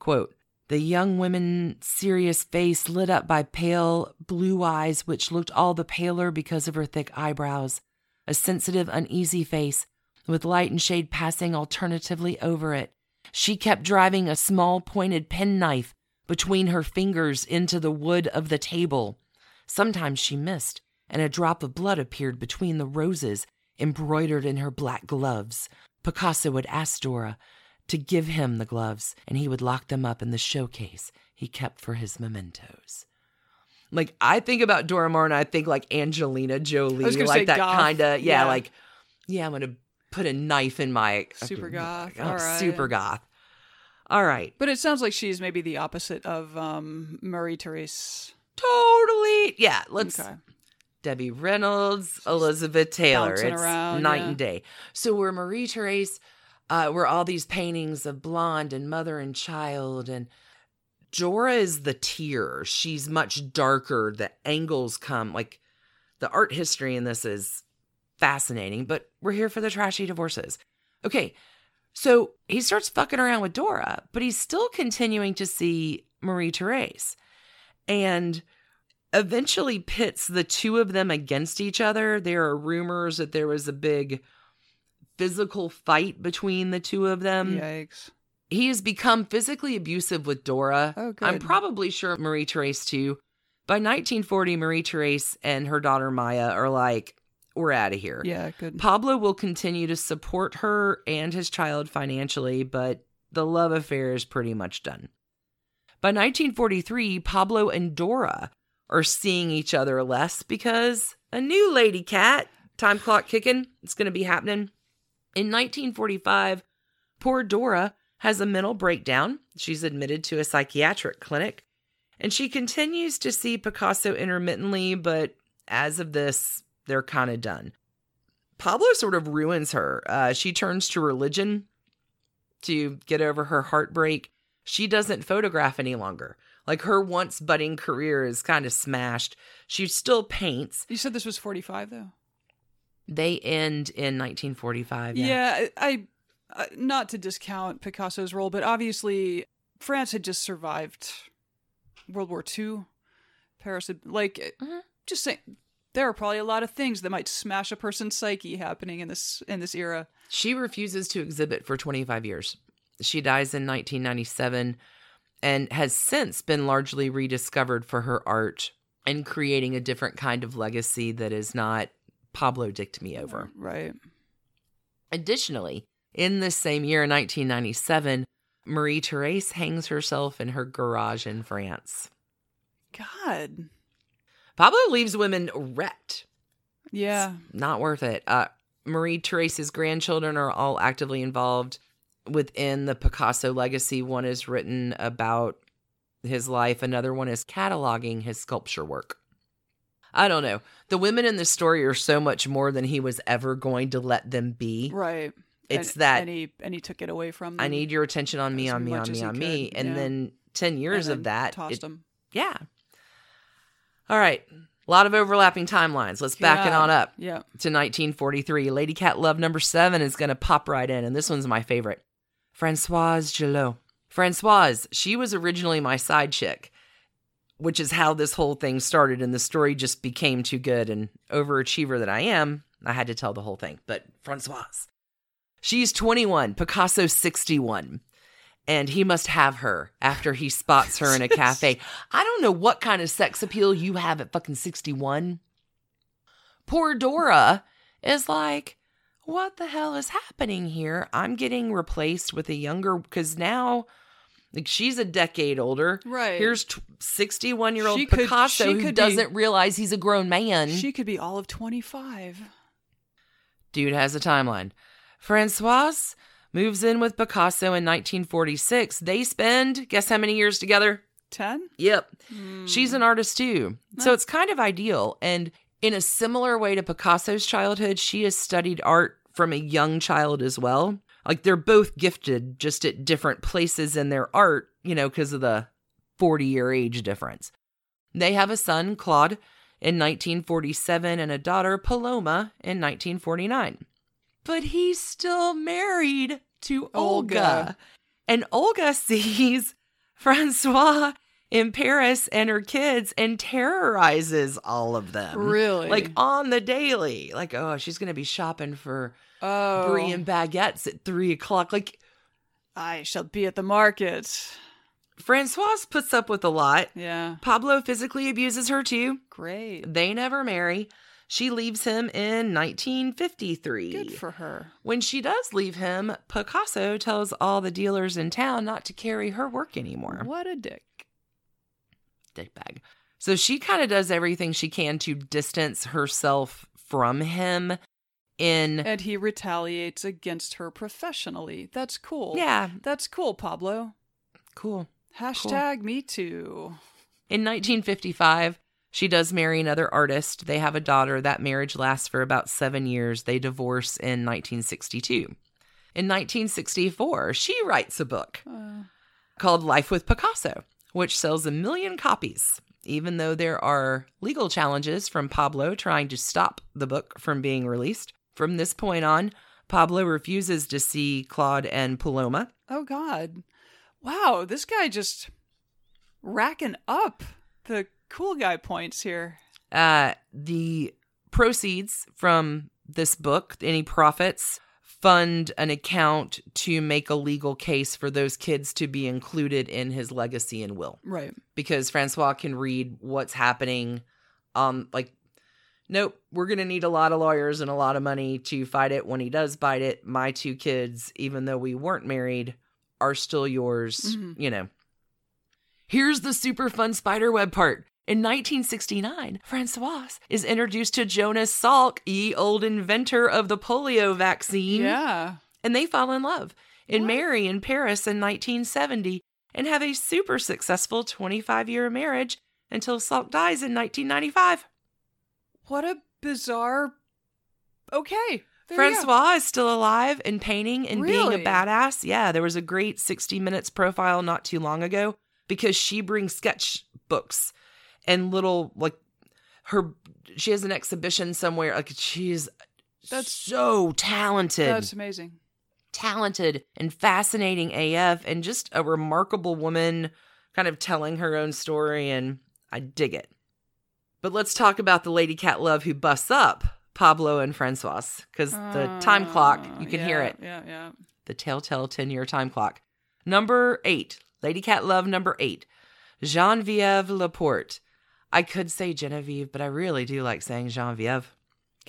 Quote, the young woman's serious face lit up by pale blue eyes, which looked all the paler because of her thick eyebrows. A sensitive, uneasy face, with light and shade passing alternatively over it. She kept driving a small pointed penknife between her fingers into the wood of the table. Sometimes she missed, and a drop of blood appeared between the roses embroidered in her black gloves. Picasso would ask Dora to give him the gloves, and he would lock them up in the showcase he kept for his mementos. Like, I think about Dora Marr, and I think, like, Angelina Jolie, like that kind of, like, I'm going to put a knife in my... Super goth. Oh, all right. Super goth. All right. But it sounds like she's maybe the opposite of Marie-Therese. Totally. Yeah, let's... Okay. Debbie Reynolds, Elizabeth Taylor. It's around, night and day. So we're Marie-Therese, we're all these paintings of blonde and mother and child. And Dora is the tear. She's much darker. The angles come. Like, the art history in this is fascinating, but we're here for the trashy divorces. Okay, so he starts fucking around with Dora, but he's still continuing to see Marie-Therese. And... eventually pits the two of them against each other. There are rumors that there was a big physical fight between the two of them. Yikes. He has become physically abusive with Dora. Oh, good. I'm probably sure Marie-Therese too. By 1940, Marie-Therese and her daughter Maya are like, we're out of here. Yeah, good. Pablo will continue to support her and his child financially, but the love affair is pretty much done. By 1943, Pablo and Dora are seeing each other less because a new lady cat, time clock kicking, it's going to be happening. In 1945, poor Dora has a mental breakdown. She's admitted to a psychiatric clinic, and she continues to see Picasso intermittently, but as of this, they're kind of done. Pablo sort of ruins her. She turns to religion to get over her heartbreak. She doesn't photograph any longer. Like, her once budding career is kind of smashed. She still paints. You said this was 45, though? They end in 1945. Yeah, I not to discount Picasso's role, but obviously France had just survived World War II. Paris had, like, just saying, there are probably a lot of things that might smash a person's psyche happening in this era. She refuses to exhibit for 25 years. She dies in 1997 and has since been largely rediscovered for her art and creating a different kind of legacy that is not Pablo dicked me over. Right. Additionally, in this same year, 1997, Marie-Therese hangs herself in her garage in France. God. Pablo leaves women wrecked. Yeah. It's not worth it. Marie-Therese's grandchildren are all actively involved within the Picasso legacy. One is written about his life. Another one is cataloging his sculpture work. I don't know. The women in this story are so much more than he was ever going to let them be. Right. It's that. And he took it away from them. I need your attention on me, on me, on me, on me. And then 10 years of that. Tossed him. Yeah. All right. A lot of overlapping timelines. Let's back it on up to 1943. Lady Cat Love number 7 is going to pop right in. And this one's my favorite. Françoise Gilot. Françoise, she was originally my side chick, which is how this whole thing started, and the story just became too good, and overachiever that I am, I had to tell the whole thing. But Françoise, she's 21, Picasso 61, and he must have her after he spots her in a cafe. I don't know what kind of sex appeal you have at fucking 61. Poor Dora is like, what the hell is happening here? I'm getting replaced with a younger, because now... like, she's a decade older. Right. Here's 61-year-old Picasso who doesn't realize he's a grown man. She could be all of 25. Dude has a timeline. Françoise moves in with Picasso in 1946. They spend, guess how many years together? 10? Yep. Mm. She's an artist, too. Nice. So it's kind of ideal. And in a similar way to Picasso's childhood, she has studied art from a young child as well. Like, they're both gifted, just at different places in their art, you know, because of the 40-year age difference. They have a son, Claude, in 1947, and a daughter, Paloma, in 1949. But he's still married to Olga. And Olga sees Francois in Paris and her kids and terrorizes all of them. Really? Like, on the daily. Like, oh, she's going to be shopping for... oh, brie and baguettes at 3:00. Like, I shall be at the market. Françoise puts up with a lot. Yeah. Pablo physically abuses her too. Great. They never marry. She leaves him in 1953. Good for her. When she does leave him, Picasso tells all the dealers in town not to carry her work anymore. What a dick. Dickbag. So she kind of does everything she can to distance herself from him. And he retaliates against her professionally. That's cool. Yeah. That's cool, Pablo. Cool. Hashtag cool. Me too. In 1955, she does marry another artist. They have a daughter. That marriage lasts for about 7 years. They divorce in 1962. In 1964, she writes a book called Life with Picasso, which sells 1 million copies. Even though there are legal challenges from Pablo trying to stop the book from being released. From this point on, Pablo refuses to see Claude and Paloma. Oh, God. Wow, this guy just racking up the cool guy points here. The proceeds from this book, any profits, fund an account to make a legal case for those kids to be included in his legacy and will. Right. Because Francois can read what's happening, like... nope, we're going to need a lot of lawyers and a lot of money to fight it. When he does bite it, my two kids, even though we weren't married, are still yours, you know. Here's the super fun spiderweb part. In 1969, Françoise is introduced to Jonas Salk, ye old inventor of the polio vaccine. Yeah. And they fall in love and marry in Paris in 1970 and have a super successful 25-year marriage until Salk dies in 1995. What a bizarre Okay. Francois is still alive and painting and being a badass. Yeah, there was a great 60 Minutes profile not too long ago because she brings sketchbooks and little, like, she has an exhibition somewhere. Like, that's so talented. That's amazing. Talented and fascinating AF, and just a remarkable woman kind of telling her own story, and I dig it. But let's talk about the lady cat love who busts up Pablo and Francoise, because the time clock, you can hear it. Yeah, yeah. The telltale 10-year time clock. Number 8, lady cat love number 8, Geneviève Laporte. I could say Genevieve, but I really do like saying Geneviève.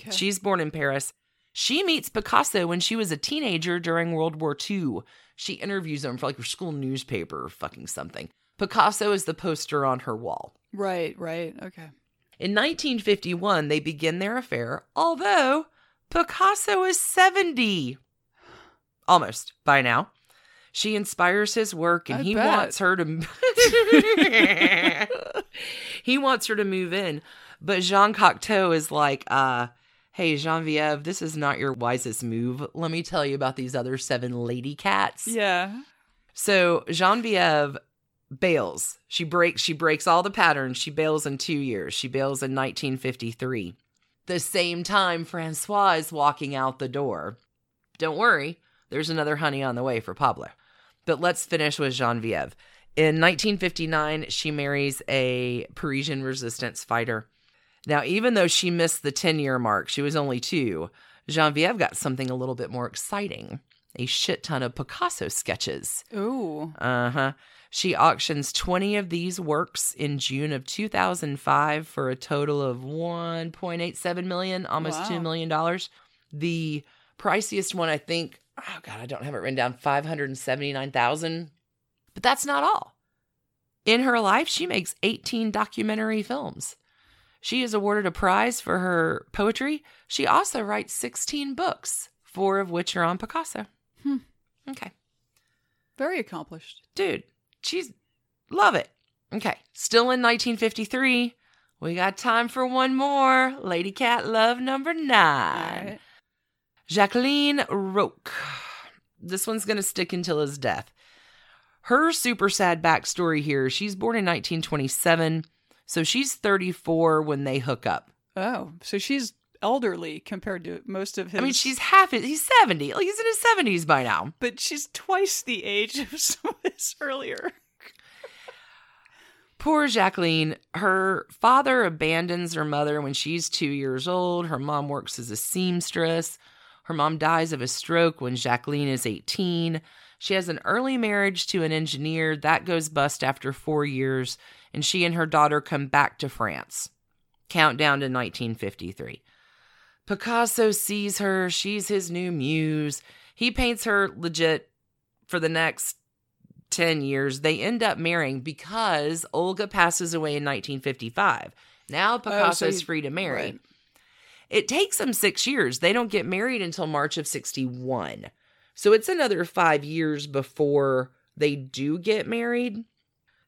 Okay. She's born in Paris. She meets Picasso when she was a teenager during World War II. She interviews him for like her school newspaper or fucking something. Picasso is the poster on her wall. Right. Okay. In 1951, they begin their affair, although Picasso is 70. Almost, by now. She inspires his work, and he wants her to move in. But Jean Cocteau is like, hey, Geneviève, this is not your wisest move. Let me tell you about these other 7 lady cats. Yeah. So Geneviève bails. She breaks all the patterns. She bails in 2 years. She bails in 1953. The same time Francois is walking out the door. Don't worry, there's another honey on the way for Pablo. But let's finish with Geneviève. In 1959, she marries a Parisian resistance fighter. Now, even though she missed the 10-year mark, she was only 2, Geneviève got something a little bit more exciting. A shit ton of Picasso sketches. Ooh. Uh-huh. She auctions 20 of these works in June of 2005 for a total of $1.87 million, almost $2 million. The priciest one, I think, I don't have it written down, $579,000. But that's not all. In her life, she makes 18 documentary films. She is awarded a prize for her poetry. She also writes 16 books, 4 of which are on Picasso. Okay. Very accomplished. Dude. She's love it. Okay. Still in 1953, we got time for one more. Lady cat love number 9. Right. Jacqueline Roque. This one's going to stick until his death. Her super sad backstory here. She's born in 1927, so she's 34 when they hook up. Oh, so she's elderly compared to most of his. I mean, she's he's 70. Like, he's in his 70s by now. But she's twice the age of some of his earlier. Poor Jacqueline. Her father abandons her mother when she's 2 years old. Her mom works as a seamstress. Her mom dies of a stroke when Jacqueline is 18. She has an early marriage to an engineer. That goes bust after 4 years, and she and her daughter come back to France. Countdown to 1953. Picasso sees her. She's his new muse. He paints her legit for the next 10 years. They end up marrying because Olga passes away in 1955. Now Picasso's free to marry. Right. It takes them 6 years. They don't get married until March of 61. So it's another 5 years before they do get married.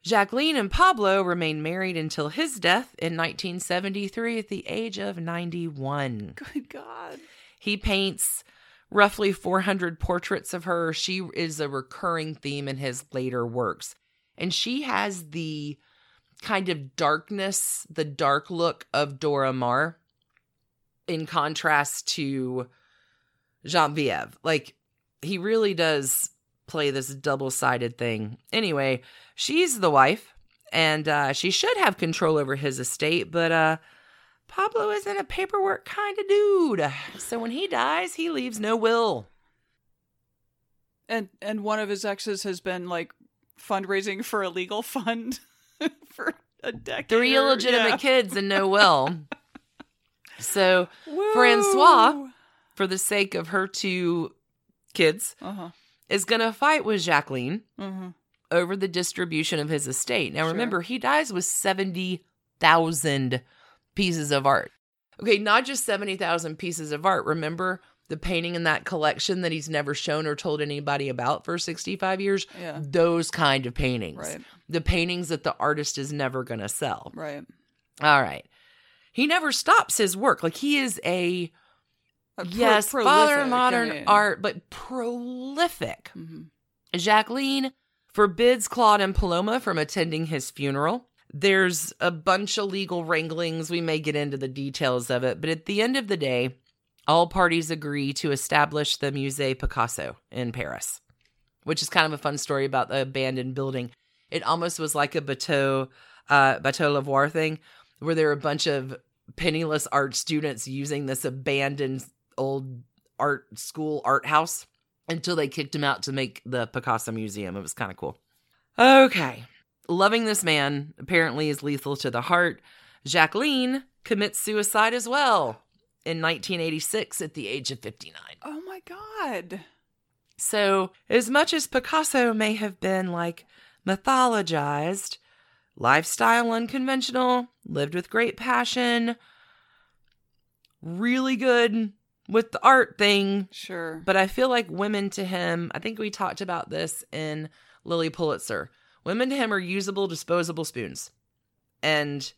Jacqueline and Pablo remain married until his death in 1973 at the age of 91. Good God. He paints roughly 400 portraits of her. She is a recurring theme in his later works. And she has the kind of darkness, the dark look of Dora Maar in contrast to Geneviève. Like, he really does play this double-sided thing. Anyway, she's the wife, and she should have control over his estate, but Pablo isn't a paperwork kind of dude. So when he dies, he leaves no will. And one of his exes has been, like, fundraising for a legal fund for a decade. 3 illegitimate kids and no will. So Francois, for the sake of her 2 kids, is going to fight with Jacqueline over the distribution of his estate. Now, remember, he dies with 70,000 pieces of art. Okay, not just 70,000 pieces of art. Remember the painting in that collection that he's never shown or told anybody about for 65 years? Yeah. Those kind of paintings. Right. The paintings that the artist is never going to sell. Right. All right. He never stops his work. Like, he is a Yes, father of modern art, but prolific. Mm-hmm. Jacqueline forbids Claude and Paloma from attending his funeral. There's a bunch of legal wranglings. We may get into the details of it, but at the end of the day, all parties agree to establish the Musée Picasso in Paris, which is kind of a fun story about the abandoned building. It almost was like a Bateau Lavoir thing, where there were a bunch of penniless art students using this abandoned old art school art house until they kicked him out to make the Picasso Museum. It was kind of cool. Okay. Loving this man apparently is lethal to the heart. Jacqueline commits suicide as well in 1986 at the age of 59. Oh my God. So as much as Picasso may have been like mythologized, lifestyle unconventional, lived with great passion, really good with the art thing. Sure. But I feel like women to him, I think we talked about this in Lily Pulitzer. Women to him are usable, disposable spoons. And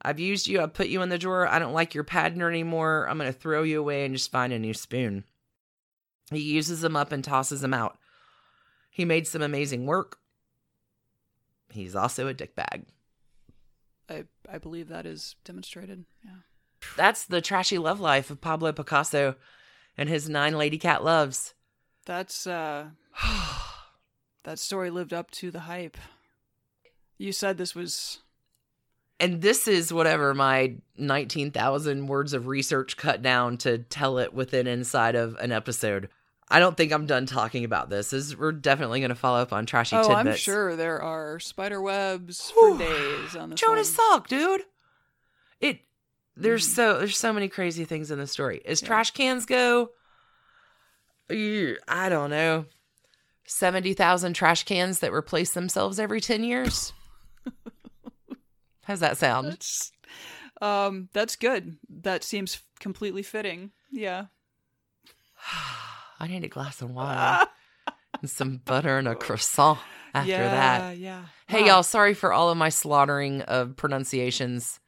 I've used you. I've put you in the drawer. I don't like your pattern anymore. I'm going to throw you away and just find a new spoon. He uses them up and tosses them out. He made some amazing work. He's also a dickbag. I believe that is demonstrated. Yeah. That's the trashy love life of Pablo Picasso and his 9 lady cat loves. That's... That story lived up to the hype. You said this was... And this is whatever my 19,000 words of research cut down to tell it within inside of an episode. I don't think I'm done talking about this. We're definitely going to follow up on trashy tidbits. Oh, I'm sure there are spider webs for days on this Jonas Salk, dude. There's so many crazy things in the story. As trash cans go, I don't know. 70,000 trash cans that replace themselves every 10 years. How's that sound? That's good. That seems completely fitting. Yeah. I need a glass of wine and some butter and a croissant after that. Yeah. Hey, y'all, sorry for all of my slaughtering of pronunciations.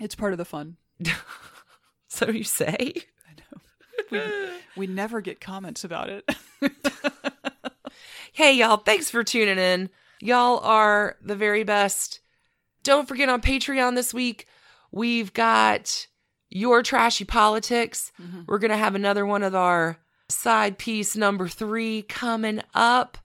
It's part of the fun. So you say? I know. We never get comments about it. Hey, y'all, thanks for tuning in. Y'all are the very best. Don't forget on Patreon this week, we've got Your Trashy Politics. Mm-hmm. We're going to have another one of our side piece number 3 coming up.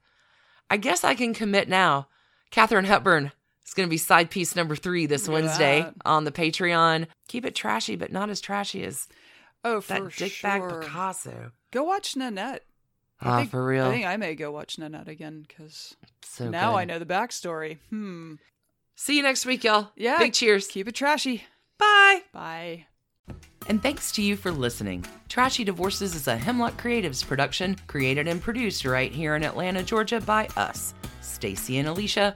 I guess I can commit now. Katharine Hepburn is going to be side piece number 3 this Wednesday on the Patreon. Keep it trashy, but not as trashy as dickbag Picasso. Go watch Nanette. For real. I think I may go watch Nanette again because now I know the backstory. See you next week, y'all. Yeah. Big cheers. Keep it trashy. Bye. Bye. And thanks to you for listening. Trashy Divorces is a Hemlock Creatives production, created and produced right here in Atlanta, Georgia by us, Stacy and Alicia,